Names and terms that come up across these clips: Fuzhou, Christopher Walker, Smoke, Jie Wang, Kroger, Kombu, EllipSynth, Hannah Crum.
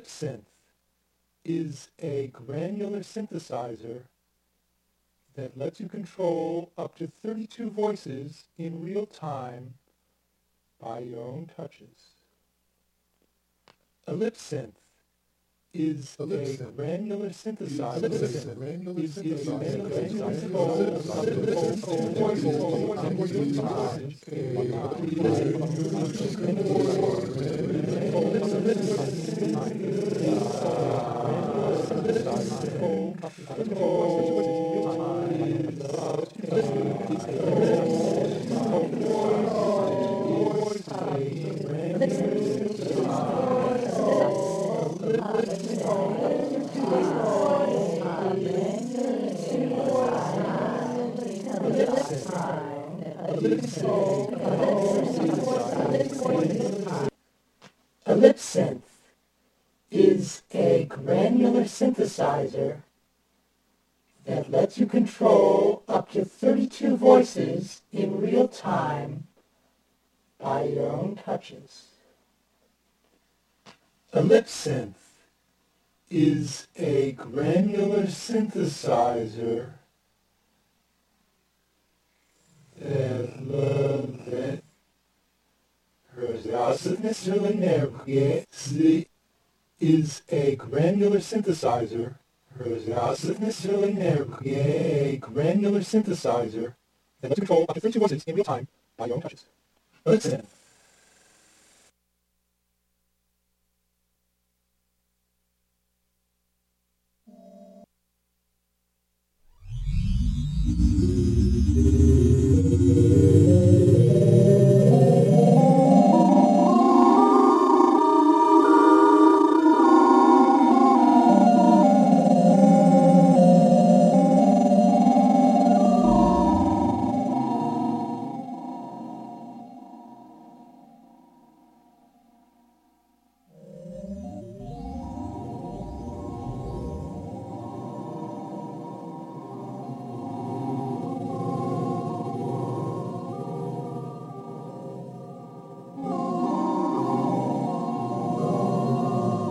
EllipSynth is a granular synthesizer that lets you control up to 32 voices in real time by your own touches. EllipSynth is a granular synthesizer. EllipSynth is a granular synthesizer that lets you control up to 32 voices in real time by your own touches. EllipSynth is a granular synthesizer that is a granular synthesizer. A granular synthesizer that lets you control up to 32 voices in real time by your own touches.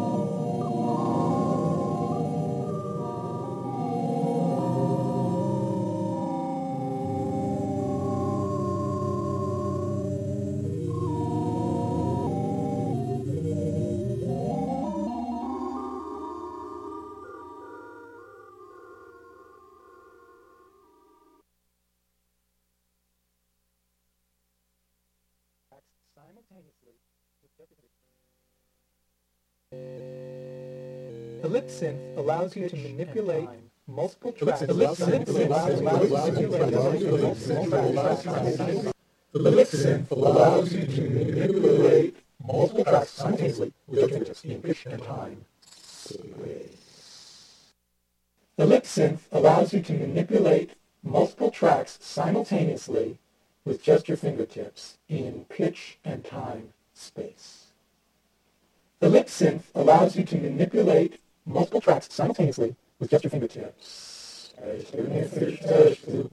Listen. EllipSynth allows you to manipulate multiple tracks. EllipSynth allows you to manipulate multiple tracks simultaneously with your fingertips in pitch and time. EllipSynth allows you to manipulate multiple tracks simultaneously with just your fingertips in pitch and time space. EllipSynth allows you to manipulate multiple tracks simultaneously with just your fingertips.